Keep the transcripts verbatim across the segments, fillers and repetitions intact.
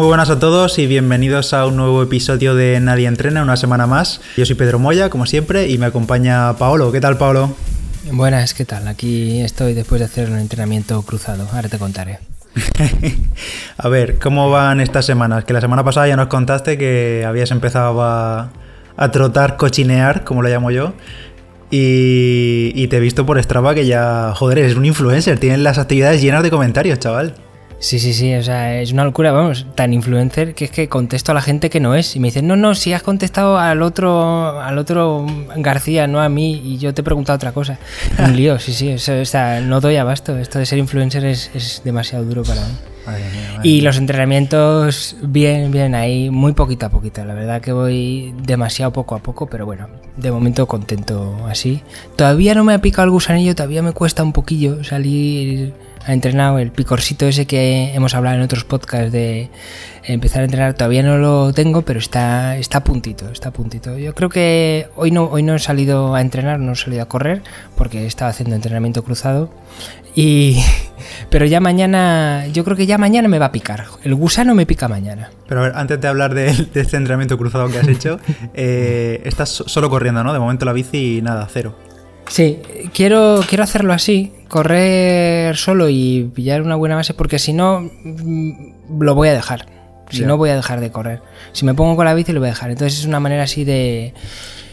Muy buenas a todos y bienvenidos a un nuevo episodio de Nadie Entrena, una semana más. Yo soy Pedro Moya, como siempre, y me acompaña Paolo. ¿Qué tal, Paolo? Buenas, ¿qué tal? Aquí estoy después de hacer un entrenamiento cruzado, ahora te contaré. A ver, ¿cómo van estas semanas? Que la semana pasada ya nos contaste que habías empezado a, a trotar, cochinear, como lo llamo yo, y, y te he visto por Strava que ya, joder, eres un influencer, tienes las actividades llenas de comentarios, chaval. Sí, sí, sí, o sea, es una locura, vamos, tan influencer que es que contesto a la gente que no es y me dicen, no, no, si has contestado al otro al otro García, no a mí, y yo te he preguntado otra cosa. Un lío, sí, sí, eso, o sea, no doy abasto, esto de ser influencer es, es demasiado duro para mí. Madre mía, madre y los entrenamientos, bien, bien, ahí, muy poquito a poquito, la verdad que voy demasiado poco a poco, pero bueno, de momento contento así. Todavía no me ha picado el gusanillo, todavía me cuesta un poquillo salir... Ha entrenado el picorcito ese que hemos hablado en otros podcasts de empezar a entrenar, todavía no lo tengo, pero está está a puntito, está a puntito. Yo creo que hoy no hoy no he salido a entrenar, no he salido a correr porque estaba haciendo entrenamiento cruzado y pero ya mañana, yo creo que ya mañana me va a picar. El gusano me pica mañana. Pero a ver, antes de hablar de, de este entrenamiento cruzado que has hecho, eh, estás solo corriendo, ¿no? De momento la bici y nada, cero. Sí, quiero, quiero hacerlo así, correr solo y pillar una buena base, porque si no, lo voy a dejar. Si yeah. no, voy a dejar de correr. Si me pongo con la bici, lo voy a dejar. Entonces es una manera así de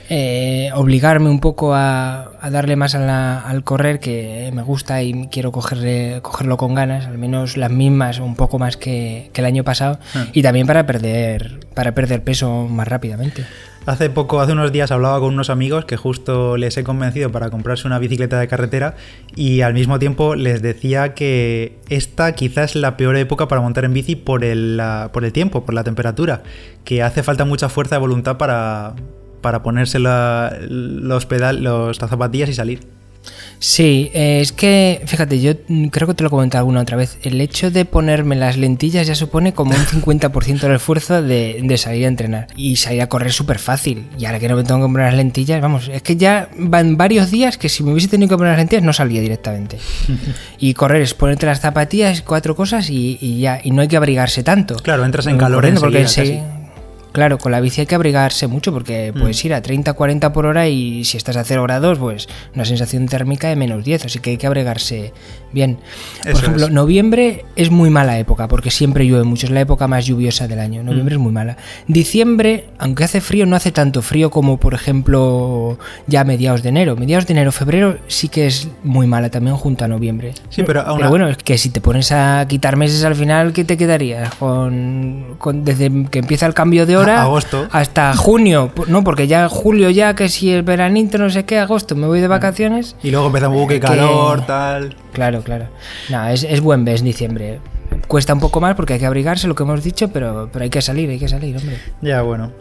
eh, obligarme un poco a, a darle más a la, al correr, que me gusta y quiero cogerle, cogerlo con ganas, al menos las mismas o un poco más que, que el año pasado, ah. y también para perder, para perder peso más rápidamente. Hace poco, hace unos días hablaba con unos amigos que justo les he convencido para comprarse una bicicleta de carretera y al mismo tiempo les decía que esta quizás es la peor época para montar en bici por el, la, por el tiempo, por la temperatura, que hace falta mucha fuerza de voluntad para, para ponerse la, los pedal, los, las zapatillas y salir. Sí, eh, es que, fíjate, yo creo que te lo he comentado alguna otra vez, el hecho de ponerme las lentillas ya supone como un cincuenta por ciento del esfuerzo de, de salir a entrenar y salir a correr súper fácil, y ahora que no me tengo que poner las lentillas, vamos, es que ya van varios días que si me hubiese tenido que poner las lentillas no salía directamente, y correr es ponerte las zapatillas, cuatro cosas y, y ya, y no hay que abrigarse tanto. Claro, entras en calor porque enseguida. Claro, con la bici hay que abrigarse mucho porque puedes ir a treinta cuarenta por hora y si estás a cero grados, pues una sensación térmica de menos diez, así que hay que abrigarse bien. Por Eso ejemplo, es. Noviembre es muy mala época porque siempre llueve mucho, es la época más lluviosa del año, noviembre mm. es muy mala. Diciembre, aunque hace frío, no hace tanto frío como por ejemplo ya mediados de enero. Mediados de enero, febrero sí que es muy mala también junto a noviembre. Sí, pero, pero una... bueno, es que si te pones a quitar meses al final, ¿qué te quedarías? Con, con, desde que empieza el cambio de hora agosto. Hasta junio, no, porque ya julio ya, que si el veranito, no sé qué, agosto, me voy de vacaciones. Y luego empezamos, uh, qué calor, que... tal. Claro, claro. No, es, es buen mes diciembre. Cuesta un poco más porque hay que abrigarse, lo que hemos dicho, pero, pero hay que salir, hay que salir, hombre. Ya, bueno.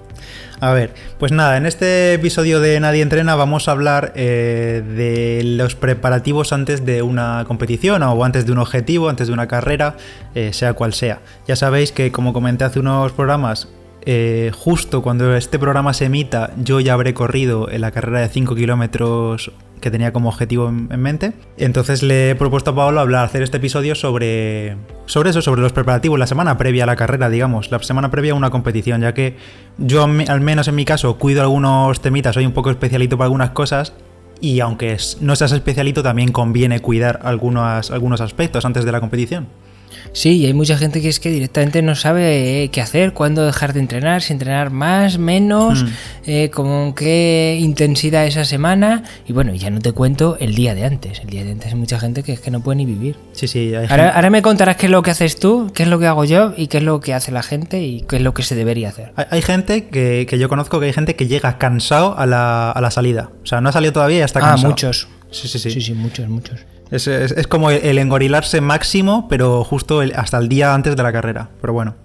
A ver, pues nada, en este episodio de Nadie Entrena vamos a hablar eh, de los preparativos antes de una competición o antes de un objetivo, antes de una carrera, eh, sea cual sea. Ya sabéis que, como comenté hace unos programas, Eh, justo cuando este programa se emita yo ya habré corrido en la carrera de cinco kilómetros que tenía como objetivo en, en mente, entonces le he propuesto a Paolo hablar, hacer este episodio sobre, sobre eso, sobre los preparativos, la semana previa a la carrera, digamos, la semana previa a una competición, ya que yo al menos en mi caso cuido algunos temitas, soy un poco especialito para algunas cosas y aunque no seas especialito también conviene cuidar algunos, algunos aspectos antes de la competición. Sí, y hay mucha gente que es que directamente no sabe qué hacer, cuándo dejar de entrenar, si entrenar más, menos, mm. eh, con qué intensidad esa semana, y bueno, ya no te cuento el día de antes, el día de antes hay mucha gente que es que no puede ni vivir. Sí, sí. Hay gente... ahora, ahora me contarás qué es lo que haces tú, qué es lo que hago yo, y qué es lo que hace la gente, y qué es lo que se debería hacer. Hay, hay gente que, que yo conozco que hay gente que llega cansado a la, a la salida, o sea, no ha salido todavía y ya está cansado. Ah, muchos. Sí, sí, sí. Sí, sí, muchos, muchos. Es, es, es como el engorilarse máximo, pero justo el, hasta el día antes de la carrera. Pero bueno.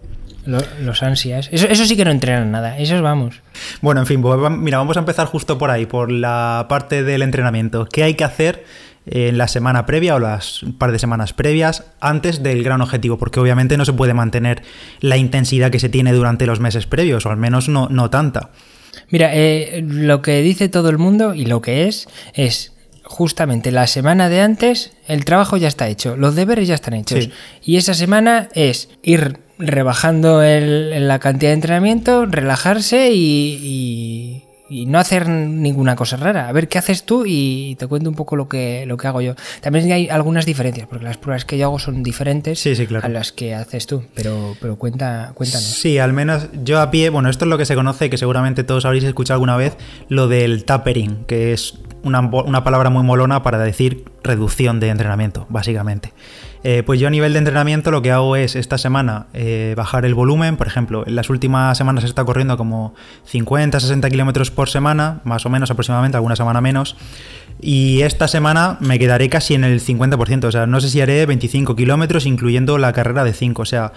Los, los ansias. Eso, eso sí que no entrenan nada. Esos vamos. Bueno, en fin, mira, vamos a empezar justo por ahí, por la parte del entrenamiento. ¿Qué hay que hacer en la semana previa o las par de semanas previas antes del gran objetivo? Porque obviamente no se puede mantener la intensidad que se tiene durante los meses previos, o al menos no, no tanta. Mira, eh, lo que dice todo el mundo y lo que es, es... justamente la semana de antes el trabajo ya está hecho, los deberes ya están hechos, sí. Y esa semana es ir rebajando el, la cantidad de entrenamiento, relajarse y, y, y no hacer ninguna cosa rara. A ver qué haces tú y te cuento un poco lo que, lo que hago yo. También hay algunas diferencias, porque las pruebas que yo hago son diferentes sí, sí, claro. a las que haces tú, pero, pero cuenta, cuéntanos. Sí, al menos yo a pie, bueno, esto es lo que se conoce, que seguramente todos habréis escuchado alguna vez, lo del tapering, que es una, una palabra muy molona para decir reducción de entrenamiento, básicamente. Eh, pues yo a nivel de entrenamiento lo que hago es esta semana eh, bajar el volumen. Por ejemplo, en las últimas semanas he estado corriendo como cincuenta a sesenta kilómetros por semana, más o menos aproximadamente, alguna semana menos, y esta semana me quedaré casi en el cincuenta por ciento, o sea, no sé si haré veinticinco kilómetros incluyendo la carrera de cinco, o sea,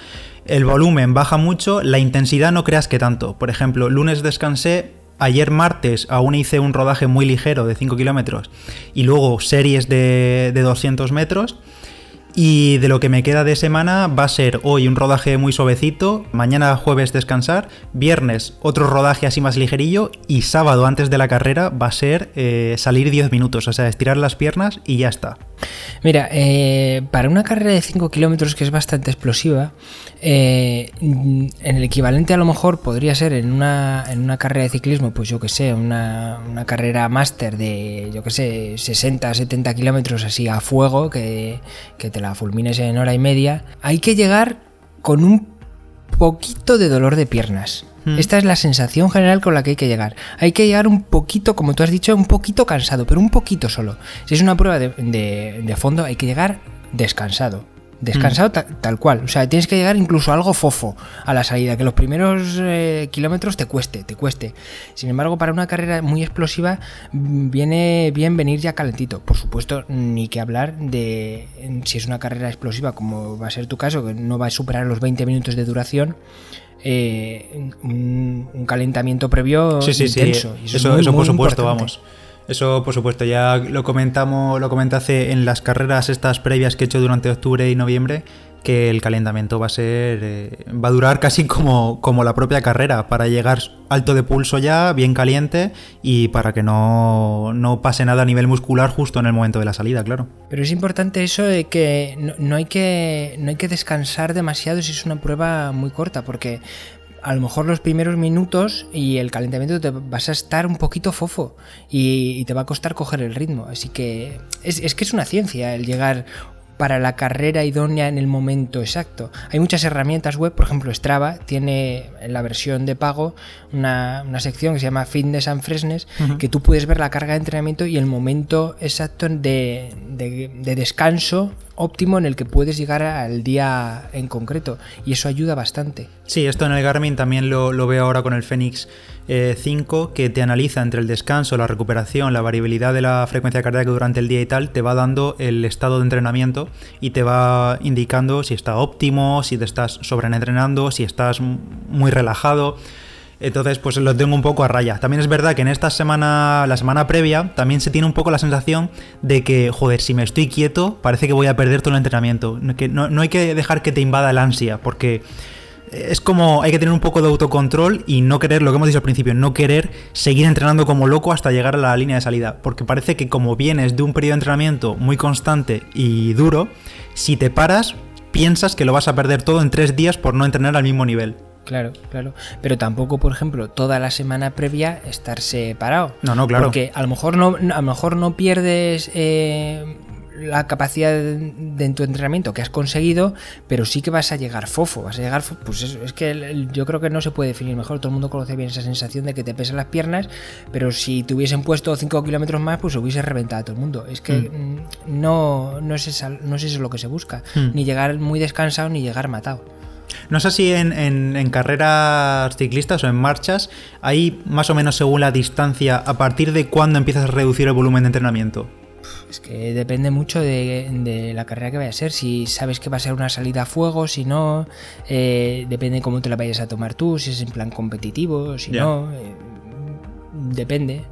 el volumen baja mucho, la intensidad no creas que tanto. Por ejemplo, lunes descansé, ayer martes aún hice un rodaje muy ligero de cinco kilómetros y luego series de, de doscientos metros. Y de lo que me queda de semana va a ser hoy un rodaje muy suavecito, mañana jueves descansar, viernes otro rodaje así más ligerillo y sábado antes de la carrera va a ser eh, salir diez minutos, o sea, estirar las piernas y ya está. Mira, eh, para una carrera de cinco kilómetros que es bastante explosiva, eh, en el equivalente a lo mejor podría ser en una, en una carrera de ciclismo, pues yo que sé, una, una carrera máster de, yo que sé, sesenta, setenta kilómetros así a fuego, que, que te la fulmines en hora y media, hay que llegar con un poquito de dolor de piernas. Hmm. Esta es la sensación general con la que hay que llegar. Hay que llegar un poquito, como tú has dicho, un poquito cansado, pero un poquito solo. Si es una prueba de, de, de fondo, hay que llegar descansado. Descansado hmm. ta, tal cual. O sea, tienes que llegar incluso a algo fofo a la salida, que los primeros eh, kilómetros te cueste, te cueste. Sin embargo, para una carrera muy explosiva, viene bien venir ya calentito. Por supuesto, ni que hablar de si es una carrera explosiva, como va a ser tu caso, que no va a superar los veinte minutos de duración. Eh, un, un calentamiento previo sí, sí, intenso. Sí. Eso, eso, muy, eso muy por supuesto, importante. Vamos. Eso por supuesto, ya lo comentamos, lo comenté hace en las carreras estas previas que he hecho durante octubre y noviembre, que el calentamiento va a ser, eh, va a durar casi como, como la propia carrera, para llegar alto de pulso ya, bien caliente, y para que no, no pase nada a nivel muscular justo en el momento de la salida, claro. Pero es importante eso de que no, no hay que, no hay que descansar demasiado si es una prueba muy corta, porque a lo mejor los primeros minutos y el calentamiento te vas a estar un poquito fofo y, y te va a costar coger el ritmo. Así que es, es que es una ciencia el llegar para la carrera idónea en el momento exacto. Hay muchas herramientas web, por ejemplo Strava tiene en la versión de pago una, una sección que se llama Fitness and Freshness, uh-huh. que tú puedes ver la carga de entrenamiento y el momento exacto de, de, de descanso óptimo en el que puedes llegar al día en concreto, y eso ayuda bastante. Sí, esto en el Garmin también lo, lo veo ahora con el Fenix eh, cinco, que te analiza entre el descanso, la recuperación, la variabilidad de la frecuencia cardíaca durante el día y tal, te va dando el estado de entrenamiento y te va indicando si está óptimo, si te estás sobreentrenando, si estás muy relajado. Entonces pues lo tengo un poco a raya. También es verdad que en esta semana, la semana previa, también se tiene un poco la sensación de que, joder, si me estoy quieto parece que voy a perder todo el entrenamiento. Que no, no hay que dejar que te invada el ansia, porque es como hay que tener un poco de autocontrol y no querer, lo que hemos dicho al principio, no querer seguir entrenando como loco hasta llegar a la línea de salida, porque parece que como vienes de un periodo de entrenamiento muy constante y duro, si te paras piensas que lo vas a perder todo en tres días por no entrenar al mismo nivel. Claro, claro. Pero tampoco, por ejemplo, toda la semana previa estarse parado. No, no, claro. Porque a lo mejor no, a lo mejor no pierdes eh, la capacidad de, de tu entrenamiento que has conseguido, pero sí que vas a llegar fofo. Vas a llegar fofo. Pues eso, es que el, el, yo creo que no se puede definir mejor. Todo el mundo conoce bien esa sensación de que te pesan las piernas, pero si te hubiesen puesto cinco kilómetros más, pues hubiese reventado a todo el mundo. Es que mm. no, no, es esa, no es eso lo que se busca. Mm. Ni llegar muy descansado, ni llegar matado. No sé si en, en, en carreras ciclistas o en marchas hay más o menos según la distancia a partir de cuándo empiezas a reducir el volumen de entrenamiento. Es que depende mucho de, de la carrera que vaya a ser, si sabes que va a ser una salida a fuego, si no, eh, depende cómo te la vayas a tomar tú, si es en plan competitivo, si yeah. no, eh, depende.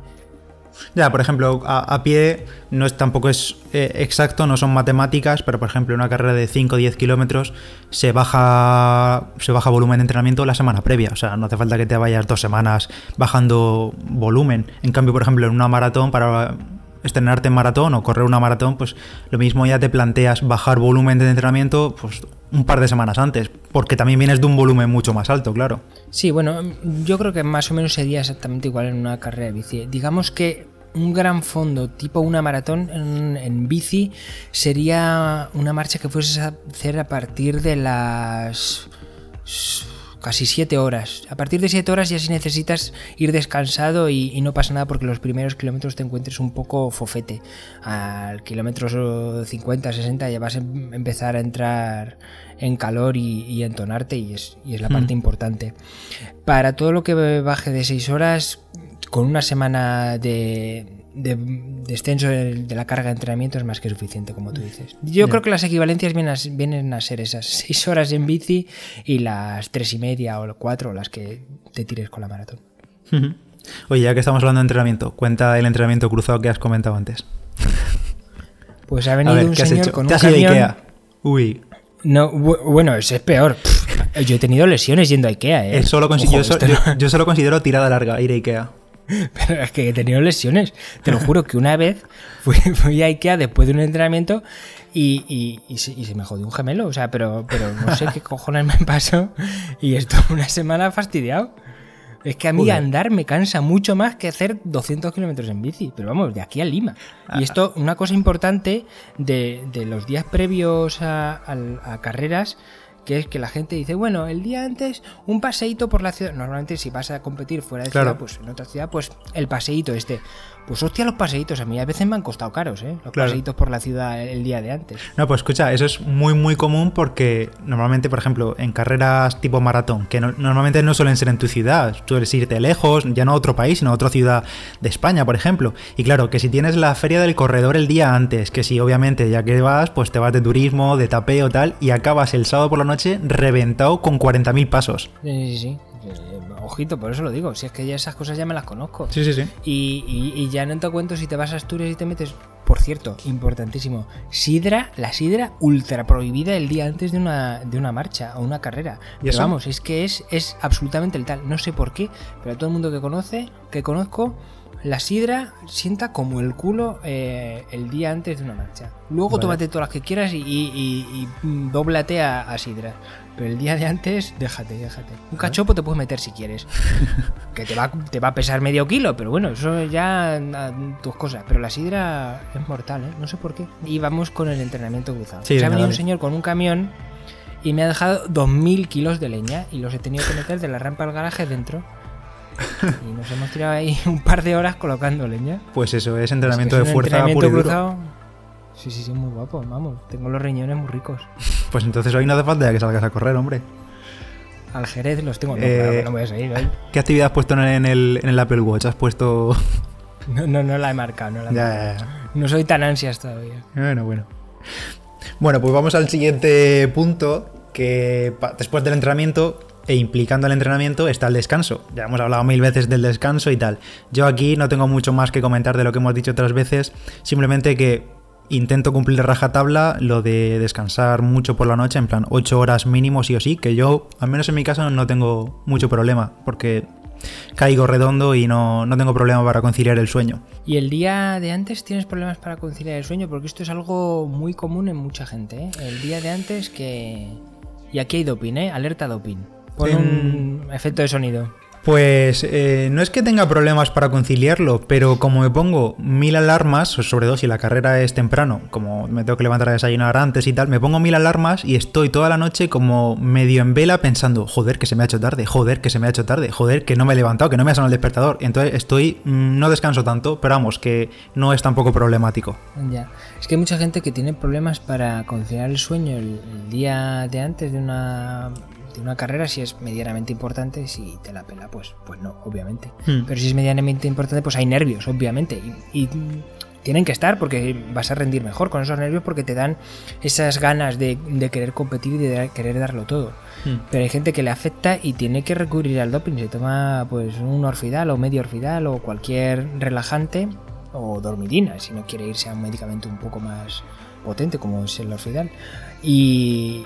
Ya, por ejemplo, a, a pie no es, tampoco es eh, exacto, no son matemáticas, pero por ejemplo, en una carrera de cinco o diez kilómetros se baja, se baja volumen de entrenamiento la semana previa. O sea, no hace falta que te vayas dos semanas bajando volumen. En cambio, por ejemplo, en una maratón, para estrenarte en maratón o correr una maratón, pues lo mismo ya te planteas bajar volumen de entrenamiento, pues un par de semanas antes, porque también vienes de un volumen mucho más alto, claro. Sí, bueno, yo creo que más o menos sería exactamente igual en una carrera de bici. Digamos que un gran fondo, tipo una maratón en, en bici, sería una marcha que fueses a hacer a partir de las casi siete horas. A partir de siete horas ya si necesitas ir descansado y, y no pasa nada porque los primeros kilómetros te encuentres un poco fofete. Al kilómetro cincuenta, sesenta ya vas a empezar a entrar en calor y, y entonarte y es, y es la mm. parte importante. Para todo lo que baje de seis horas, con una semana de... de descenso de la carga de entrenamiento es más que suficiente, como tú dices. Yo no. creo que las equivalencias vienen a, vienen a ser esas seis horas en bici y las tres y media o cuatro, las que te tires con la maratón. Uh-huh. Oye, ya que estamos hablando de entrenamiento, cuenta el entrenamiento cruzado que has comentado antes. Pues ha venido ver, un señor hecho? con un camión. ¿Te has ido a IKEA? Uy. No, bueno, ese es peor. Pff, yo he tenido lesiones yendo a IKEA. ¿eh? Solo consi- Ojo, yo, so- yo, no. yo solo considero tirada larga ir a IKEA. Pero es que he tenido lesiones. Te lo juro que una vez fui, fui a IKEA después de un entrenamiento y, y, y, se, y se me jodió un gemelo. O sea, pero, pero no sé qué cojones me pasó. Y estuve una semana fastidiado. Es que a mí Uy. andar me cansa mucho más que hacer doscientos kilómetros en bici. Pero vamos, de aquí a Lima. Ah. Y esto, una cosa importante de, de los días previos a, a, a carreras, que es que la gente dice, bueno, el día antes un paseíto por la ciudad. Normalmente si vas a competir fuera de claro. ciudad, pues en otra ciudad, pues el paseíto este. Pues hostia, los paseítos a mí a veces me han costado caros, ¿eh? Los claro. paseítos por la ciudad el día de antes. No, pues escucha, eso es muy muy común porque normalmente, por ejemplo, en carreras tipo maratón, que no, normalmente no suelen ser en tu ciudad, sueles irte lejos, ya no a otro país, sino a otra ciudad de España, por ejemplo. Y claro, que si tienes la feria del corredor el día antes, que si obviamente ya que vas, pues te vas de turismo, de tapeo, tal, y acabas el sábado por la noche reventado con cuarenta mil pasos. Sí, sí, sí. Ojito, por eso lo digo. Si es que ya esas cosas ya me las conozco. Sí, sí, sí. Y, y, y ya no te cuento si te vas a Asturias y te metes. Por cierto, importantísimo. Sidra, la sidra ultra prohibida el día antes de una, de una marcha o una carrera. Pero vamos, es que es, es absolutamente letal. No sé por qué, pero a todo el mundo que conoce, que conozco, la sidra sienta como el culo eh, el día antes de una marcha. Luego vale. tómate todas las que quieras y, y, y, y dóblate a, a sidra. Pero el día de antes, déjate, déjate. Un cachopo te puedes meter si quieres. Que te va, te va a pesar medio kilo, pero bueno, eso ya a, tus cosas. Pero la sidra es mortal, ¿eh? No sé por qué. Y vamos con el entrenamiento cruzado. Sí, o sea, ha venido un señor con un camión y me ha dejado dos mil kilos de leña y los he tenido que meter de la rampa al garaje dentro. Y nos hemos tirado ahí un par de horas colocando leña. Pues eso, es entrenamiento es que es de fuerza entrenamiento puro y duro. Sí, sí, sí, muy guapo, vamos. Tengo los riñones muy ricos. Pues entonces hoy no hace falta ya que salgas a correr, hombre. Al Jerez los tengo. No, eh, claro que no voy a seguir hoy. ¿Qué actividad has puesto en el, en el Apple Watch? ¿Has puesto...? No, no, no la he marcado, no la he ya, marcado. Ya, ya. No soy tan ansias todavía. Bueno, bueno. Bueno, pues vamos al siguiente punto, que después del entrenamiento... e implicando el entrenamiento está el descanso. Ya hemos hablado mil veces del descanso y tal. Yo aquí no tengo mucho más que comentar de lo que hemos dicho otras veces, simplemente que intento cumplir de rajatabla lo de descansar mucho por la noche, en plan ocho horas mínimo sí o sí, que yo, al menos en mi caso, no tengo mucho problema, porque caigo redondo y no, no tengo problema para conciliar el sueño. ¿Y el día de antes tienes problemas para conciliar el sueño? Porque esto es algo muy común en mucha gente, ¿eh? El día de antes que... Y aquí hay doping, ¿eh? Alerta doping. Pon un en... efecto de sonido. Pues eh, no es que tenga problemas para conciliarlo, pero como me pongo mil alarmas, sobre todo si la carrera es temprano, como me tengo que levantar a desayunar antes y tal, me pongo mil alarmas y estoy toda la noche como medio en vela pensando, joder, que se me ha hecho tarde, joder, que se me ha hecho tarde, joder, que no me he levantado, que no me ha sonado el despertador. Entonces estoy, mmm, no descanso tanto, pero vamos, que no es tampoco problemático. Ya, es que hay mucha gente que tiene problemas para conciliar el sueño el, el día de antes de una... de una carrera, si es medianamente importante, si te la pela, pues, pues no, obviamente. Hmm. Pero si es medianamente importante, pues hay nervios, obviamente. Y, y tienen que estar porque vas a rendir mejor con esos nervios porque te dan esas ganas de, de querer competir y de querer darlo todo. Hmm. Pero hay gente que le afecta y tiene que recurrir al doping. Se toma pues un Orfidal o medio Orfidal o cualquier relajante o dormidina, si no quiere irse a un medicamento un poco más potente como es el Orfidal. Y...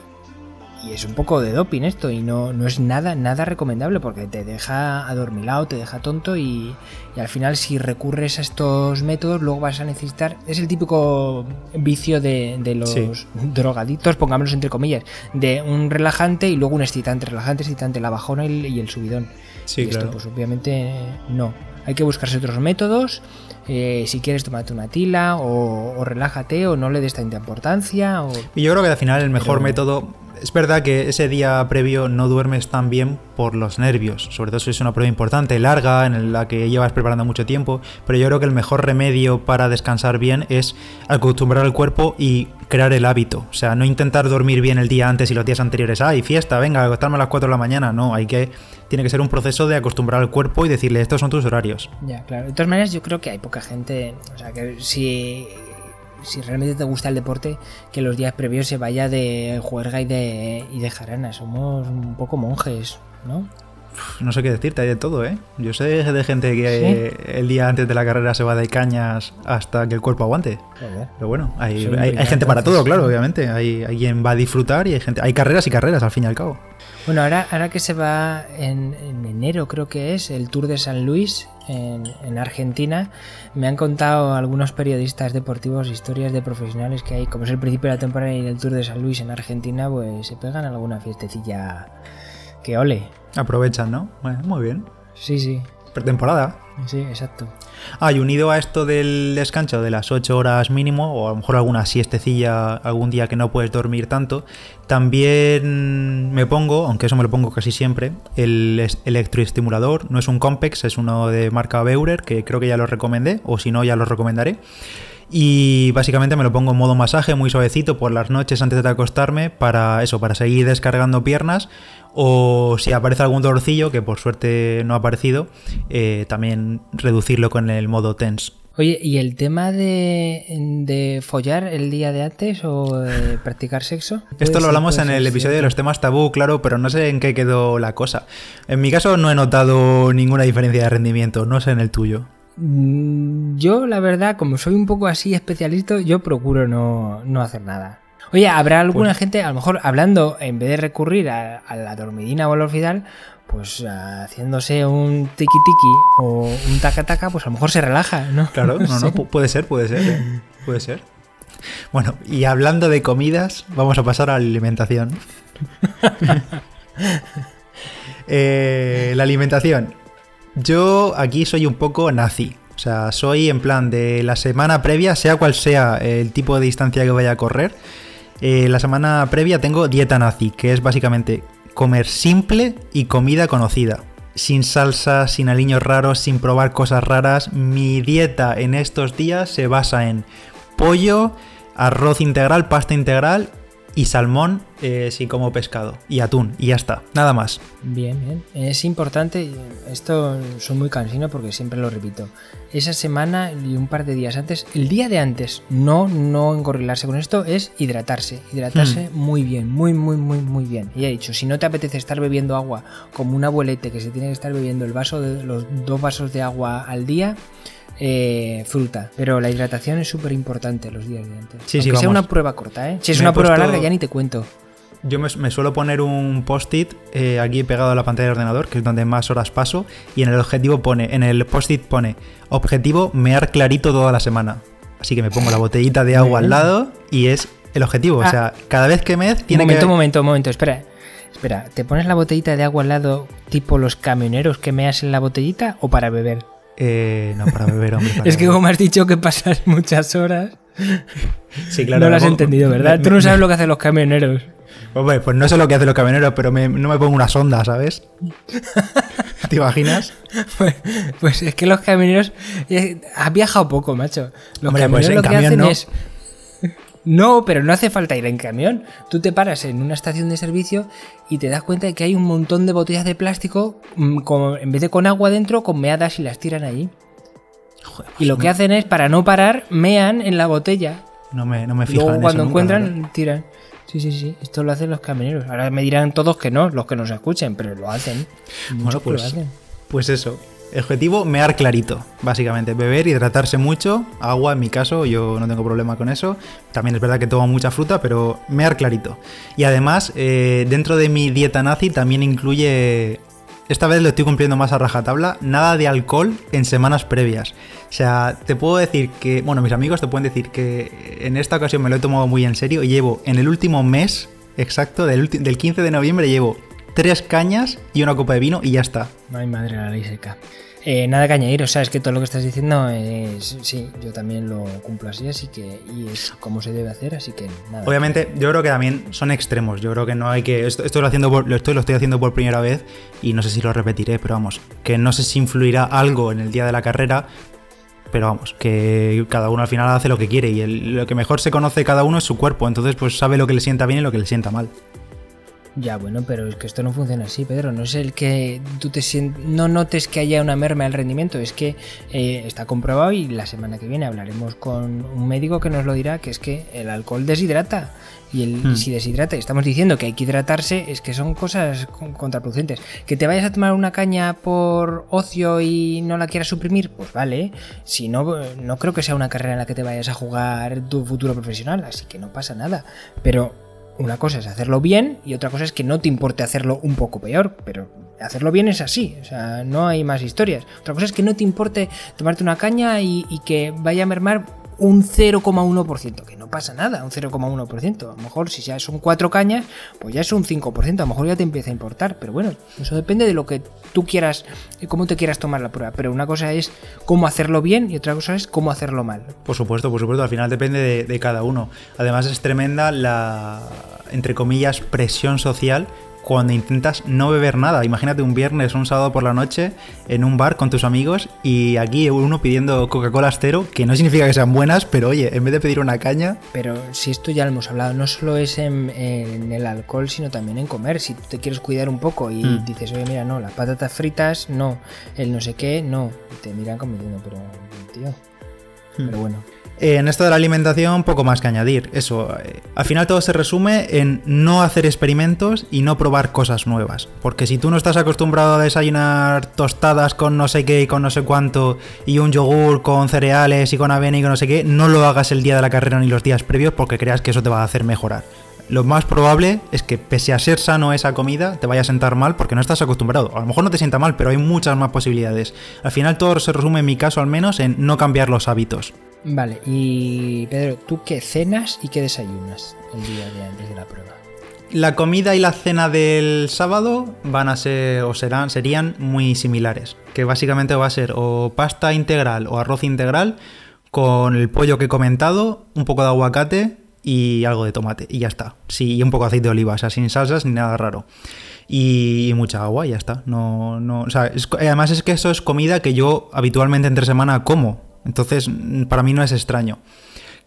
y es un poco de doping esto, y no, no es nada, nada recomendable, porque te deja adormilado, te deja tonto, y, y al final si recurres a estos métodos luego vas a necesitar, es el típico vicio de, de los sí. drogadictos, pongámoslos entre comillas, de un relajante y luego un excitante, relajante, excitante, la bajona y el, y el subidón. Sí, y claro. Esto pues obviamente no. Hay que buscarse otros métodos, eh, si quieres tómate una tila o, o relájate o no le des tanta importancia. O... Y yo creo que al final el mejor Pero... método, es verdad que ese día previo no duermes tan bien por los nervios, sobre todo si es una prueba importante, larga, en la que llevas preparando mucho tiempo, pero yo creo que el mejor remedio para descansar bien es acostumbrar al cuerpo y crear el hábito, o sea, no intentar dormir bien el día antes y los días anteriores, ay, fiesta, venga, acostarme a las cuatro de la mañana, no, hay que... Tiene que ser un proceso de acostumbrar al cuerpo y decirle, estos son tus horarios. Ya, claro. De todas maneras, yo creo que hay poca gente... O sea, que si, si realmente te gusta el deporte, que los días previos se vaya de juerga y de, y de jarana. Somos un poco monjes, ¿no? No sé qué decirte, hay de todo, ¿eh? Yo sé de gente que ¿Sí? el día antes de la carrera se va de cañas hasta que el cuerpo aguante. Joder. Pero bueno, hay, hay, hay gente para todo, claro, obviamente. Hay, hay quien va a disfrutar y hay gente, hay carreras y carreras, al fin y al cabo. Bueno, ahora, ahora que se va en, en enero, creo que es, el Tour de San Luis en, en Argentina, me han contado algunos periodistas deportivos historias de profesionales que hay, como es el principio de la temporada y del Tour de San Luis en Argentina, pues se pegan a alguna fiestecilla que ole. Aprovechan, ¿no? Bueno, muy bien. Sí, sí. Pretemporada. Sí, exacto. Ah, y unido a esto del descanso de las ocho horas mínimo, o a lo mejor alguna siestecilla algún día que no puedes dormir tanto, también me pongo, aunque eso me lo pongo casi siempre, el electroestimulador. No es un Compex, es uno de marca Beurer, que creo que ya lo recomendé, o si no ya lo recomendaré. Y básicamente me lo pongo en modo masaje, muy suavecito, por las noches antes de acostarme, para eso, para seguir descargando piernas, o si aparece algún dolorcillo, que por suerte no ha aparecido, eh, también reducirlo con el modo tense. Oye, ¿y el tema de, de follar el día de antes o de practicar sexo? Esto lo hablamos en el episodio de los temas tabú, claro, pero no sé en qué quedó la cosa. En mi caso no he notado ninguna diferencia de rendimiento, no sé en el tuyo. Yo, la verdad, como soy un poco así especialista, yo procuro no, no hacer nada. Oye, habrá alguna pues, gente, a lo mejor hablando, en vez de recurrir a, a la dormidina o al orfidal, pues haciéndose un tiki-tiki o un taca-taca, pues a lo mejor se relaja, ¿no? Claro, no, no, no puede ser, puede ser, ¿eh? Puede ser. Bueno, y hablando de comidas, vamos a pasar a la alimentación. eh, la alimentación. Yo aquí soy un poco nazi, o sea, soy en plan de la semana previa, sea cual sea el tipo de distancia que vaya a correr, eh, la semana previa tengo dieta nazi, que es básicamente comer simple y comida conocida, sin salsas, sin aliños raros, sin probar cosas raras. Mi dieta en estos días se basa en pollo, arroz integral, pasta integral y salmón, eh, si como pescado, y atún, y ya está, nada más. Bien, bien. Es importante, esto soy muy cansino porque siempre lo repito, esa semana y un par de días antes, el día de antes, no, no engorrilarse con esto, es hidratarse, hidratarse mm. muy bien, muy, muy, muy, muy bien. Y ya he dicho, si no te apetece estar bebiendo agua como un abuelete que se tiene que estar bebiendo el vaso de, los dos vasos de agua al día... Eh, fruta, pero la hidratación es súper importante los días de antes. Sí, sí, sea una prueba corta, ¿eh? Si es me una prueba puesto... larga ya ni te cuento. Yo me, me suelo poner un post-it eh, aquí pegado a la pantalla del ordenador, que es donde más horas paso, y en el objetivo pone, en el post-it pone objetivo mear clarito toda la semana. Así que me pongo la botellita de agua al lado y es el objetivo. Ah, o sea, cada vez que mez tiene momento, que. Momento, momento, momento, espera. Espera, ¿te pones la botellita de agua al lado tipo los camioneros que meas en la botellita o para beber? Eh, no, para beber, hombre. Para es que beber. Como has dicho que pasas muchas horas. Sí, claro. No lo has entendido, ¿verdad? Me, Tú no sabes me, lo que hacen los camioneros. Hombre, pues no sé lo que hacen los camioneros, pero me, no me pongo una sonda, ¿sabes? ¿Te imaginas? Pues, pues es que los camioneros. Has viajado poco, macho. Los hombre, camioneros pues lo que hacen no. es. No, pero no hace falta ir en camión. Tú te paras en una estación de servicio y te das cuenta de que hay un montón de botellas de plástico, con, en vez de con agua dentro, con meadas y las tiran allí. Joder, y lo que hacen es, para no parar, mean en la botella. No me, no me fijo en eso nunca. Luego cuando encuentran, tiran. Sí, sí, sí. Esto lo hacen los camioneros. Ahora me dirán todos que no, los que nos escuchen, pero lo hacen. Bueno, pues, lo hacen. Pues eso. Objetivo, mear clarito, básicamente. Beber, hidratarse mucho, agua en mi caso, yo no tengo problema con eso. También es verdad que tomo mucha fruta, pero mear clarito. Y además, eh, dentro de mi dieta nazi también incluye... Esta vez lo estoy cumpliendo más a rajatabla, nada de alcohol en semanas previas. O sea, te puedo decir que... Bueno, mis amigos te pueden decir que en esta ocasión me lo he tomado muy en serio y llevo en el último mes exacto, del, ulti- del quince de noviembre, llevo tres cañas y una copa de vino y ya está. Ay, madre, la ley seca. Eh, nada que añadir, o sea, es que todo lo que estás diciendo es... Sí, yo también lo cumplo así, así que... Y es como se debe hacer, así que nada. Obviamente, yo creo que también son extremos, yo creo que no hay que... Esto, esto, lo, haciendo por, esto lo estoy haciendo por primera vez y no sé si lo repetiré, pero vamos, que no sé si influirá algo en el día de la carrera, pero vamos, que cada uno al final hace lo que quiere y el, lo que mejor se conoce cada uno es su cuerpo, entonces pues sabe lo que le sienta bien y lo que le sienta mal. Ya, bueno, pero es que esto no funciona así, Pedro. No es el que tú te sient- no notes que haya una merma al rendimiento. Es que eh, está comprobado y la semana que viene hablaremos con un médico que nos lo dirá, que es que el alcohol deshidrata. Y el, hmm. si deshidrata, y estamos diciendo que hay que hidratarse, es que son cosas contraproducentes. Que te vayas a tomar una caña por ocio y no la quieras suprimir, pues vale. Si no, no creo que sea una carrera en la que te vayas a jugar tu futuro profesional, así que no pasa nada. Pero... Una cosa es hacerlo bien y otra cosa es que no te importe hacerlo un poco peor, pero hacerlo bien es así, o sea, no hay más historias. Otra cosa es que no te importe tomarte una caña y, y que vaya a mermar un cero coma uno por ciento, que no pasa nada, un cero coma uno por ciento. A lo mejor si ya son cuatro cañas, pues ya es un cinco por ciento, a lo mejor ya te empieza a importar, pero bueno, eso depende de lo que tú quieras, cómo te quieras tomar la prueba, pero una cosa es cómo hacerlo bien y otra cosa es cómo hacerlo mal. Por supuesto, por supuesto, al final depende de, de cada uno. Además es tremenda la, entre comillas, presión social cuando intentas no beber nada. Imagínate un viernes o un sábado por la noche en un bar con tus amigos y aquí uno pidiendo Coca-Colas cero, que no significa que sean buenas, pero oye, en vez de pedir una caña... Pero si esto ya lo hemos hablado, no solo es en, en el alcohol, sino también en comer. Si tú te quieres cuidar un poco y mm. dices, oye, mira, no, las patatas fritas, no, el no sé qué, no, y te miran como diciendo, pero tío, mm. pero bueno... En esto de la alimentación, poco más que añadir. Eso, eh, al final todo se resume en no hacer experimentos y no probar cosas nuevas. Porque si tú no estás acostumbrado a desayunar tostadas con no sé qué y con no sé cuánto, y un yogur con cereales y con avena y con no sé qué, no lo hagas el día de la carrera ni los días previos porque creas que eso te va a hacer mejorar. Lo más probable es que pese a ser sano esa comida, te vaya a sentar mal porque no estás acostumbrado. A lo mejor no te sienta mal, pero hay muchas más posibilidades. Al final todo se resume, en mi caso al menos, en no cambiar los hábitos. Vale, y Pedro, ¿tú qué cenas y qué desayunas el día de antes de la prueba? La comida y la cena del sábado van a ser o serán serían muy similares, que básicamente va a ser o pasta integral o arroz integral con el pollo que he comentado, un poco de aguacate y algo de tomate y ya está. Sí, y un poco de aceite de oliva, o sea, sin salsas ni nada raro. Y mucha agua, ya está. No, no, o sea, es, además es que eso es comida que yo habitualmente entre semana como. Entonces, para mí no es extraño.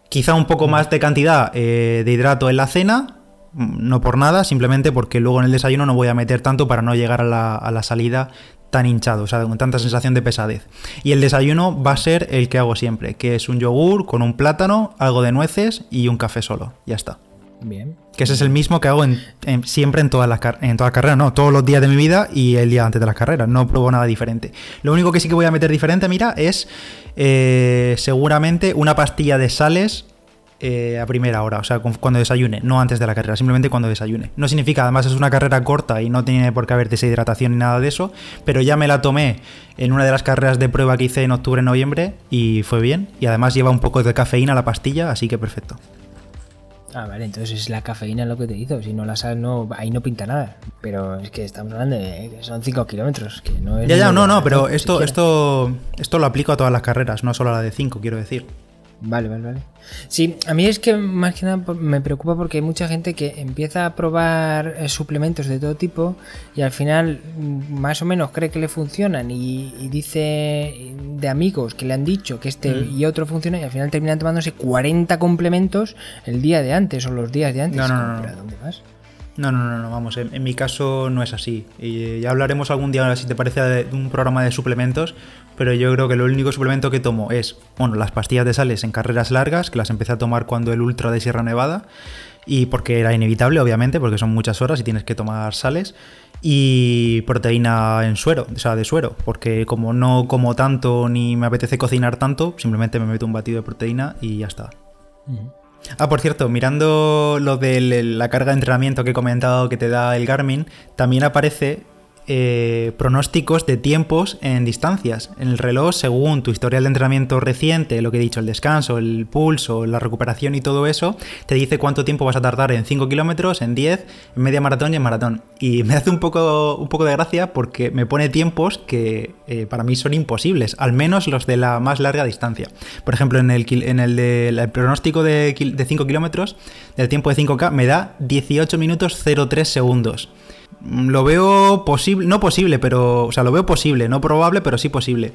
Quizá un poco más de cantidad eh, de hidrato en la cena, no por nada, simplemente porque luego en el desayuno no voy a meter tanto para no llegar a la, a la salida tan hinchado, o sea, con tanta sensación de pesadez. Y el desayuno va a ser el que hago siempre, que es un yogur con un plátano, algo de nueces y un café solo. Ya está. Bien. Que ese es el mismo que hago en, en, siempre en todas las car- en todas las carreras, no, todos los días de mi vida y el día antes de las carreras, no pruebo nada diferente. Lo único que sí que voy a meter diferente, mira, es eh, seguramente una pastilla de sales eh, a primera hora, o sea, con, cuando desayune, no antes de la carrera, simplemente cuando desayune. No significa, además es una carrera corta y no tiene por qué haber deshidratación ni nada de eso, pero ya me la tomé en una de las carreras de prueba que hice en octubre, noviembre y fue bien, y además lleva un poco de cafeína la pastilla, así que perfecto. Ah, vale, entonces es la cafeína lo que te hizo. Si no la sal, no, ahí no pinta nada. Pero es que estamos hablando de que son cinco kilómetros. Que no es ya, ya, no, no, pero esto, esto, esto lo aplico a todas las carreras, no solo a la de cinco, quiero decir. Vale, vale, vale. Sí, a mí es que más que nada me preocupa porque hay mucha gente que empieza a probar suplementos de todo tipo y al final más o menos cree que le funcionan y, y dice de amigos que le han dicho que este mm. y otro funciona y al final terminan tomándose cuarenta complementos el día de antes o los días de antes. No, no, no. ¿Pero a dónde vas? No, no, no, no, vamos, en, en mi caso no es así. Y ya hablaremos algún día, si te parece, de un programa de suplementos, pero yo creo que el único suplemento que tomo es, bueno, las pastillas de sales en carreras largas, que las empecé a tomar cuando el Ultra de Sierra Nevada, y porque era inevitable, obviamente, porque son muchas horas y tienes que tomar sales, y proteína en suero, o sea, de suero, porque como no como tanto ni me apetece cocinar tanto, simplemente me meto un batido de proteína y ya está. Uh-huh. Ah, por cierto, mirando lo de la carga de entrenamiento que he comentado que te da el Garmin, también aparece eh, pronósticos de tiempos en distancias en el reloj según tu historial de entrenamiento reciente, lo que he dicho, el descanso, el pulso, la recuperación y todo eso, te dice cuánto tiempo vas a tardar en cinco kilómetros, en diez, en media maratón y en maratón. Y me hace un poco, un poco de gracia porque me pone tiempos que eh, para mí son imposibles, al menos los de la más larga distancia. Por ejemplo, en el, en el, de, el pronóstico de, de cinco kilómetros, del tiempo de cinco K, me da dieciocho minutos cero tres segundos. Lo veo posible, no posible, pero, o sea, lo veo posible, no probable, pero sí posible.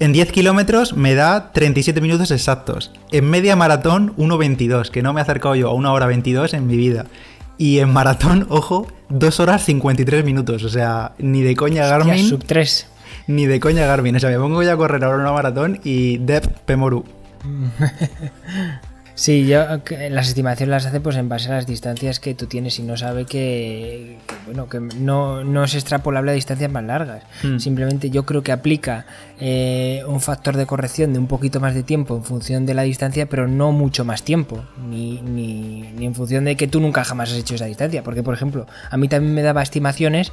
En diez kilómetros me da treinta y siete minutos exactos. En media maratón, una hora veintidós, que no me he acercado yo a una hora veintidós en mi vida. Y en maratón, ojo, dos horas cincuenta y tres minutos. O sea, ni de coña Garmin. Hostia, sub tres. Ni de coña Garmin. O sea, me pongo ya a correr ahora una maratón y Dep Pemoru. Sí, yo las estimaciones las hace pues en base a las distancias que tú tienes y no sabe que, que bueno, que no, no es extrapolable a distancias más largas. Mm. Simplemente yo creo que aplica eh, un factor de corrección de un poquito más de tiempo en función de la distancia, pero no mucho más tiempo, ni, ni, ni en función de que tú nunca jamás has hecho esa distancia. Porque, por ejemplo, a mí también me daba estimaciones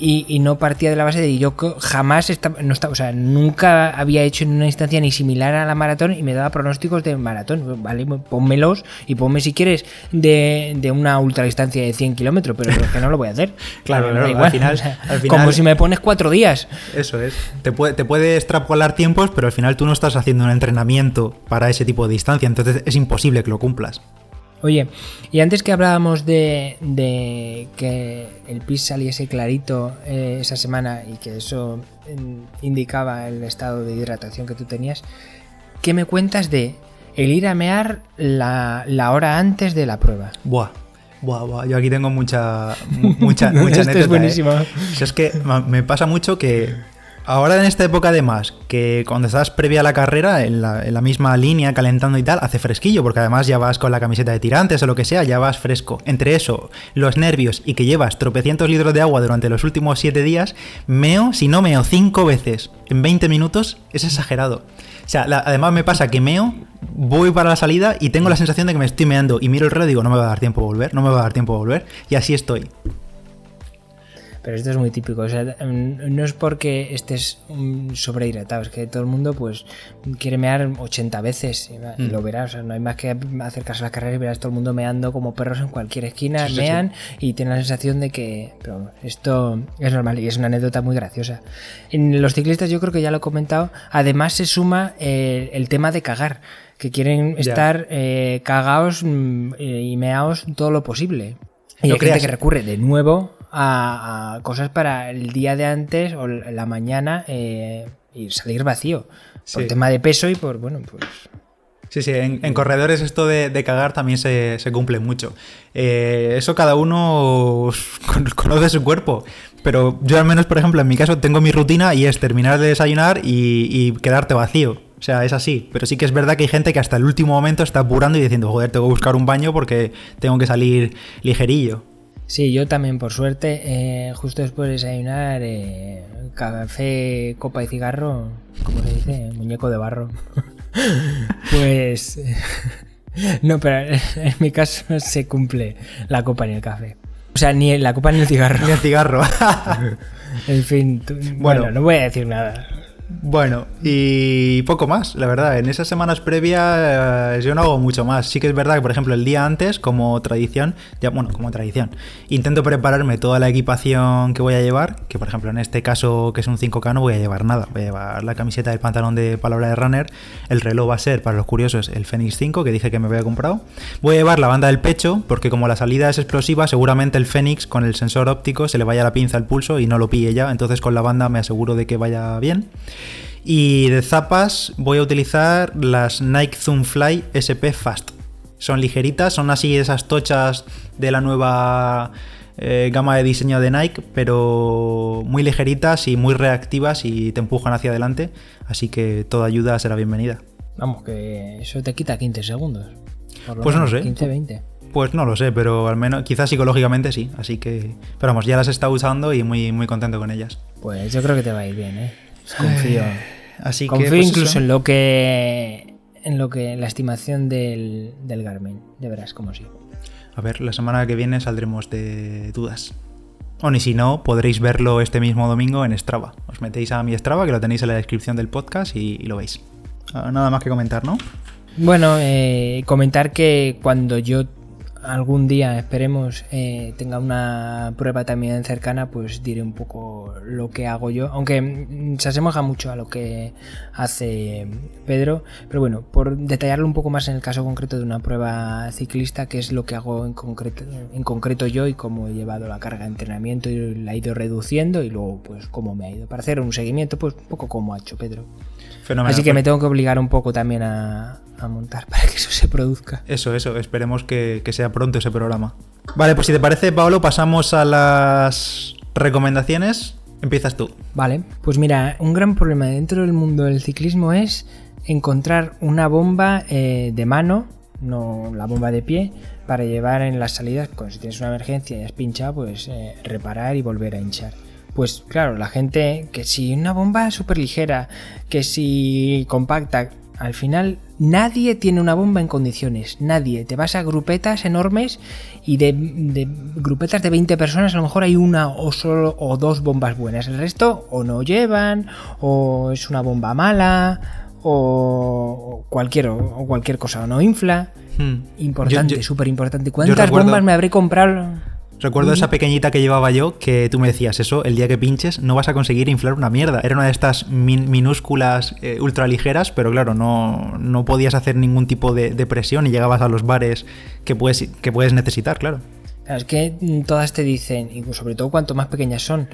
y, y no partía de la base de que yo jamás estaba, no estaba, o sea, nunca había hecho en una distancia ni similar a la maratón y me daba pronósticos de maratón, ¿vale? Pónmelos y ponme si quieres de, de una ultradistancia de cien kilómetros, pero es que no lo voy a hacer. Claro, claro, igual. Al, final, o sea, al final. Como si me pones cuatro días. Eso es. Te puede, te puede extrapolar tiempos, pero al final tú no estás haciendo un entrenamiento para ese tipo de distancia, entonces es imposible que lo cumplas. Oye, y antes que hablábamos de, de que el P I S saliese clarito eh, esa semana y que eso eh, indicaba el estado de hidratación que tú tenías, ¿qué me cuentas de el ir a mear la, la hora antes de la prueba? Buah, buah, buah. Yo aquí tengo mucha, mucha, mucha anécdota. Esto es buenísimo. ¿eh? Si es que me pasa mucho que ahora en esta época además, que cuando estás previa a la carrera, en la, en la misma línea, calentando y tal, hace fresquillo, porque además ya vas con la camiseta de tirantes o lo que sea, ya vas fresco. Entre eso, los nervios y que llevas tropecientos litros de agua durante los últimos siete días, meo, si no meo cinco veces en veinte minutos, es exagerado. O sea, la, además me pasa que meo, voy para la salida y tengo la sensación de que me estoy meando y miro el reloj y digo, no me va a dar tiempo a volver, no me va a dar tiempo a volver, y así estoy. Pero esto es muy típico, o sea, no es porque estés sobrehidratado, es que todo el mundo pues quiere mear ochenta veces y lo verás, o sea, no hay más que acercarse a la carrera y verás todo el mundo meando como perros en cualquier esquina, sí, mean sí, sí. Y tienen la sensación de que pero esto es normal y es una anécdota muy graciosa. En los ciclistas yo creo que ya lo he comentado, además se suma el, el tema de cagar, que quieren ya. estar eh, cagados y meados todo lo posible. Y no hay creas. Gente que recurre de nuevo A, a cosas para el día de antes o la mañana eh, y salir vacío por sí. tema de peso y por, bueno, pues... Sí, sí, en, en corredores esto de, de cagar también se, se cumple mucho. Eh, eso cada uno conoce su cuerpo, pero yo al menos, por ejemplo, en mi caso tengo mi rutina y es terminar de desayunar y, y quedarte vacío. O sea, es así, pero sí que es verdad que hay gente que hasta el último momento está apurando y diciendo, joder, tengo que buscar un baño porque tengo que salir ligerillo. Sí, yo también, por suerte, eh, justo después de desayunar, eh, café, copa y cigarro, ¿cómo se dice? Muñeco de barro. Pues... No, pero en mi caso no se cumple la copa ni el café. O sea, ni la copa ni el cigarro. Ni el cigarro. En fin, tú, bueno, bueno, no voy a decir nada. Bueno, y poco más, la verdad. En esas semanas previas yo no hago mucho más. Sí que es verdad que, por ejemplo, el día antes, como tradición, ya, bueno, como tradición, intento prepararme toda la equipación que voy a llevar, que por ejemplo en este caso, que es un cinco K, no voy a llevar nada. Voy a llevar la camiseta, el pantalón de Palabra de Runner, el reloj va a ser, para los curiosos, el Fenix cinco, que dije que me había comprado. Voy a llevar la banda del pecho, porque como la salida es explosiva, seguramente el Fenix con el sensor óptico se le vaya la pinza al pulso y no lo pille ya, entonces con la banda me aseguro de que vaya bien. Y de zapas voy a utilizar las Nike Zoomfly S P Fast. Son ligeritas, son así esas tochas de la nueva eh, gama de diseño de Nike, pero muy ligeritas y muy reactivas y te empujan hacia adelante, así que toda ayuda será bienvenida. Vamos, que eso te quita quince segundos. Por lo pues menos, no sé. quince, veinte. Pues no lo sé, pero al menos quizás psicológicamente sí, así que... Pero vamos, ya las he estado usando y muy, muy contento con ellas. Pues yo creo que te va a ir bien, ¿eh? Confío. Eh, así Confío que, pues incluso eso. en lo que... en lo que... en la estimación del, del Garmin, de veras, como sí. A ver, la semana que viene saldremos de dudas. O ni si no, podréis verlo este mismo domingo en Strava. Os metéis a mi Strava, que lo tenéis en la descripción del podcast y, y lo veis. Nada más que comentar, ¿no? Bueno, eh, comentar que cuando yo algún día, esperemos, eh, tenga una prueba también cercana, pues diré un poco lo que hago yo, aunque se asemeja mucho a lo que hace Pedro, pero bueno, por detallarlo un poco más en el caso concreto de una prueba ciclista, que es lo que hago en concreto, en concreto yo, y cómo he llevado la carga de entrenamiento y la he ido reduciendo, y luego pues cómo me ha ido, para hacer un seguimiento pues un poco como ha hecho Pedro. Fenomenal. Así que me tengo que obligar un poco también a, a montar para que eso se produzca. Eso, eso. Esperemos que, que sea pronto ese programa. Vale, pues si te parece, Paolo, pasamos a las recomendaciones. Empiezas tú. Vale. Pues mira, un gran problema dentro del mundo del ciclismo es encontrar una bomba eh, de mano, no la bomba de pie, para llevar en las salidas. Cuando si tienes una emergencia y has pinchado, pues eh, reparar y volver a hinchar. Pues claro, la gente, que si una bomba súper ligera, que si compacta, al final nadie tiene una bomba en condiciones, nadie. Te vas a grupetas enormes y de, de grupetas de veinte personas a lo mejor hay una o solo o dos bombas buenas. El resto o no llevan, o es una bomba mala, o cualquier, o cualquier cosa, o no infla. Hmm. Importante, súper importante. ¿Cuántas recuerdo... bombas me habré comprado? Recuerdo esa pequeñita que llevaba yo, que tú me decías eso, el día que pinches no vas a conseguir inflar una mierda. Era una de estas min- minúsculas eh, ultra ligeras, pero claro, no, no podías hacer ningún tipo de, de presión y llegabas a los bares que puedes, que puedes necesitar, claro. Claro, es que todas te dicen, y sobre todo cuanto más pequeñas son,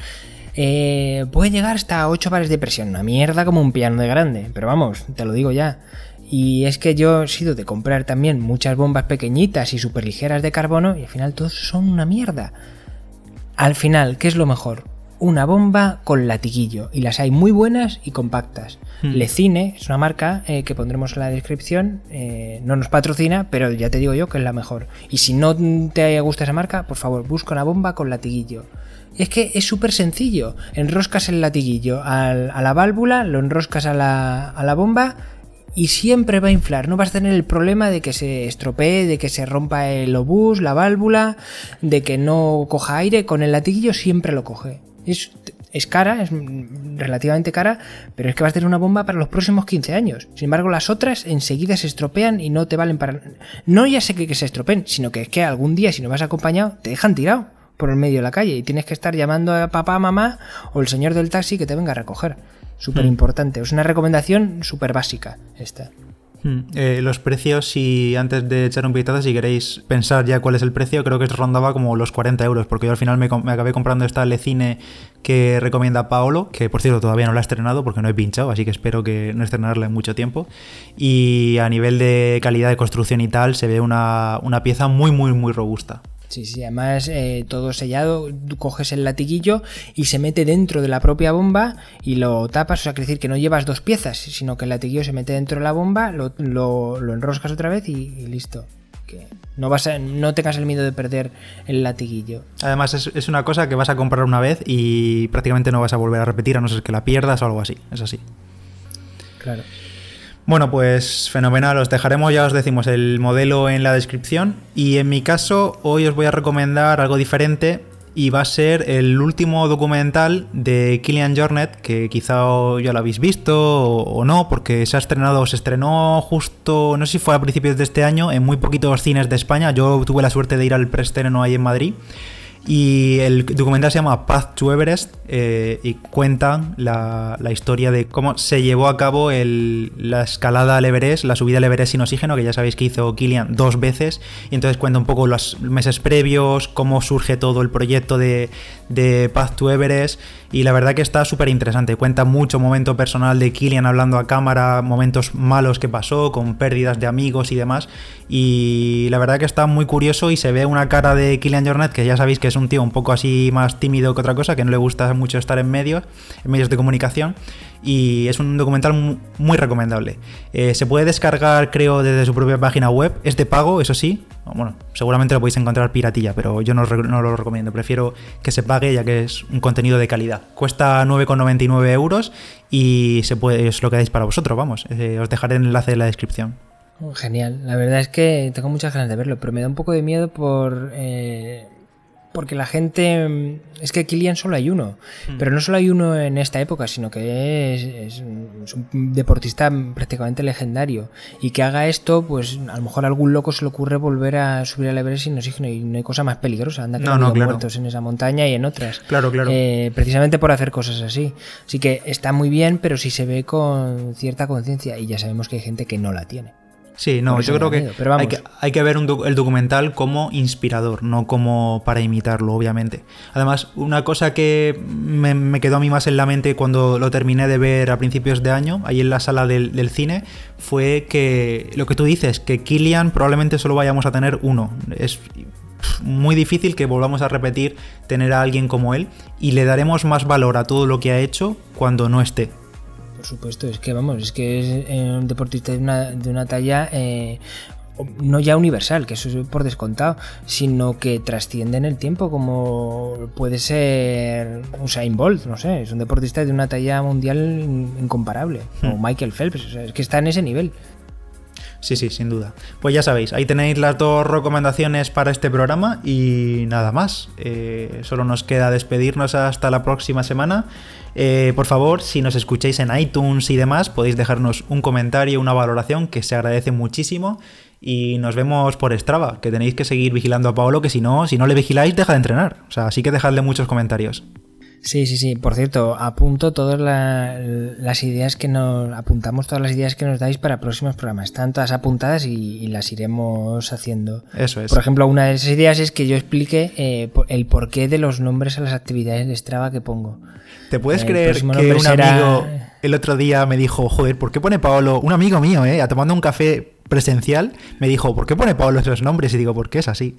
eh, puede llegar hasta ocho bares de presión, una mierda como un piano de grande, pero vamos, te lo digo ya. Y es que yo he sido de comprar también muchas bombas pequeñitas y súper ligeras de carbono y al final todos son una mierda. Al final, ¿qué es lo mejor? Una bomba con latiguillo, y las hay muy buenas y compactas. Hmm. Lecine es una marca eh, que pondremos en la descripción, eh, no nos patrocina, pero ya te digo yo que es la mejor. Y si no te gusta esa marca, por favor, busca una bomba con latiguillo. Es que es súper sencillo, enroscas el latiguillo al, a la válvula, lo enroscas a la, a la bomba... Y siempre va a inflar, no vas a tener el problema de que se estropee, de que se rompa el obús, la válvula, de que no coja aire. Con el latiguillo siempre lo coge. Es, es cara, es relativamente cara, pero es que vas a tener una bomba para los próximos quince años. Sin embargo, las otras enseguida se estropean y no te valen para... No ya sé que, que se estropeen, sino que es que algún día, si no vas acompañado, te dejan tirado por el medio de la calle y tienes que estar llamando a papá, mamá o el señor del taxi que te venga a recoger. Súper importante, es una recomendación súper básica esta. Eh, los precios, si antes de echar un vistazo, si queréis pensar ya cuál es el precio, creo que rondaba como los cuarenta euros, porque yo al final me, me acabé comprando esta Lecine que recomienda Paolo, que por cierto todavía no la he estrenado porque no he pinchado, así que espero que no estrenarla en mucho tiempo. Y a nivel de calidad de construcción y tal, se ve una, una pieza muy muy muy robusta. Sí, sí, además eh, todo sellado, coges el latiguillo y se mete dentro de la propia bomba y lo tapas, o sea, quiere decir que no llevas dos piezas, sino que el latiguillo se mete dentro de la bomba, lo, lo, lo enroscas otra vez y, y listo. Que no, vas a, no tengas el miedo de perder el latiguillo. Además es, es una cosa que vas a comprar una vez y prácticamente no vas a volver a repetir, a no ser que la pierdas o algo así, es así. Claro. Bueno, pues fenomenal, os dejaremos, ya os decimos, el modelo en la descripción. Y en mi caso, hoy os voy a recomendar algo diferente y va a ser el último documental de Kilian Jornet, que quizá ya lo habéis visto o no, porque se ha estrenado, se estrenó justo, no sé si fue a principios de este año, en muy poquitos cines de España. Yo tuve la suerte de ir al preestreno ahí en Madrid. Y el documental se llama Path to Everest eh, y cuenta la, la historia de cómo se llevó a cabo el, la escalada al Everest, la subida al Everest sin oxígeno, que ya sabéis que hizo Kilian dos veces, y entonces cuenta un poco los meses previos, cómo surge todo el proyecto de, de Path to Everest, y la verdad que está súper interesante. Cuenta mucho momento personal de Kilian hablando a cámara, momentos malos que pasó, con pérdidas de amigos y demás, y la verdad que está muy curioso y se ve una cara de Kilian Jornet, que ya sabéis que es un tío un poco así más tímido que otra cosa, que no le gusta mucho estar en medios, en medios de comunicación, y es un documental muy recomendable. Eh, se puede descargar, creo, desde su propia página web, es de pago, eso sí, Bueno, seguramente lo podéis encontrar piratilla, pero yo no, no lo recomiendo. Prefiero que se pague, ya que es un contenido de calidad. Cuesta nueve con noventa y nueve euros y se puede, os lo quedáis para vosotros, vamos. Eh, os dejaré el enlace en la descripción. Oh, genial. La verdad es que tengo muchas ganas de verlo, pero me da un poco de miedo por... Eh... Porque la gente... Es que Kilian solo hay uno. Mm. Pero no solo hay uno en esta época, sino que es, es, es un deportista prácticamente legendario. Y que haga esto, pues a lo mejor a algún loco se le ocurre volver a subir al Everest sin oxígeno. Y no hay cosa más peligrosa. Anda que no, no, claro. Muertos en esa montaña y en otras. Claro, claro. Eh, precisamente por hacer cosas así. Así que está muy bien, pero sí se ve con cierta conciencia. Y ya sabemos que hay gente que no la tiene. Sí, no, yo creo que hay, que hay que ver un doc- el documental como inspirador, no como para imitarlo, obviamente. Además, una cosa que me, me quedó a mí más en la mente cuando lo terminé de ver a principios de año, ahí en la sala del, del cine, fue que lo que tú dices, que Kilian probablemente solo vayamos a tener uno. Es muy difícil que volvamos a repetir tener a alguien como él y le daremos más valor a todo lo que ha hecho cuando no esté. Supuesto, es que vamos, es que es eh, un deportista de una, de una talla eh, no ya universal, que eso es por descontado, sino que trasciende en el tiempo, como puede ser Usain Bolt, no sé, es un deportista de una talla mundial incomparable, hmm. o Michael Phelps, o sea, es que está en ese nivel. Sí, sí, sin duda. Pues ya sabéis, ahí tenéis las dos recomendaciones para este programa y nada más. Eh, solo nos queda despedirnos hasta la próxima semana. Eh, por favor, si nos escucháis en iTunes y demás, podéis dejarnos un comentario, una valoración, que se agradece muchísimo. Y nos vemos por Strava, que tenéis que seguir vigilando a Paolo, que si no, si no le vigiláis, deja de entrenar. O sea, así que dejadle muchos comentarios. Sí, sí, sí. Por cierto, apunto todas la, las ideas que nos... Apuntamos todas las ideas que nos dais para próximos programas. Están todas apuntadas y, y las iremos haciendo. Eso es. Por ejemplo, una de esas ideas es que yo explique eh, el porqué de los nombres a las actividades de Strava que pongo. ¿Te puedes eh, creer que un será... amigo el otro día me dijo, joder, ¿por qué pone Paolo? Un amigo mío, eh, tomando un café presencial, me dijo, ¿por qué pone Paolo esos nombres? Y digo, ¿por qué es así?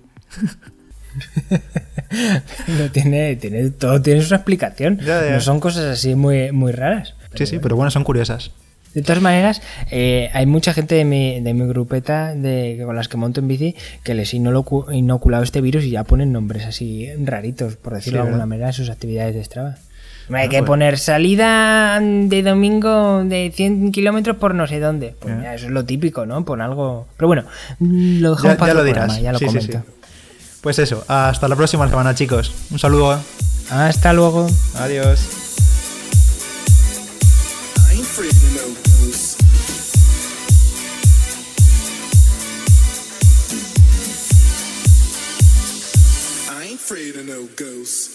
No tiene, tiene, todo tiene su explicación. Ya, ya. No son cosas así muy, muy raras. Pero sí, sí, bueno. Pero bueno, son curiosas. De todas maneras, eh, hay mucha gente de mi, de mi grupeta de, con las que monto en bici que les inocu- inoculado este virus y ya ponen nombres así raritos, por decirlo sí, de alguna ¿verdad? manera, en sus actividades de Strava. Bueno, hay que bueno. poner salida de domingo de cien kilómetros por no sé dónde. Pues yeah. mira, eso es lo típico, ¿no? Pon algo. Pero bueno, lo dejamos ya, para ya lo dirás. Programa, ya lo sí, comento. Sí, sí. Pues eso, hasta la próxima semana, chicos. Un saludo. Hasta luego. Adiós. I ain't afraid of no ghosts.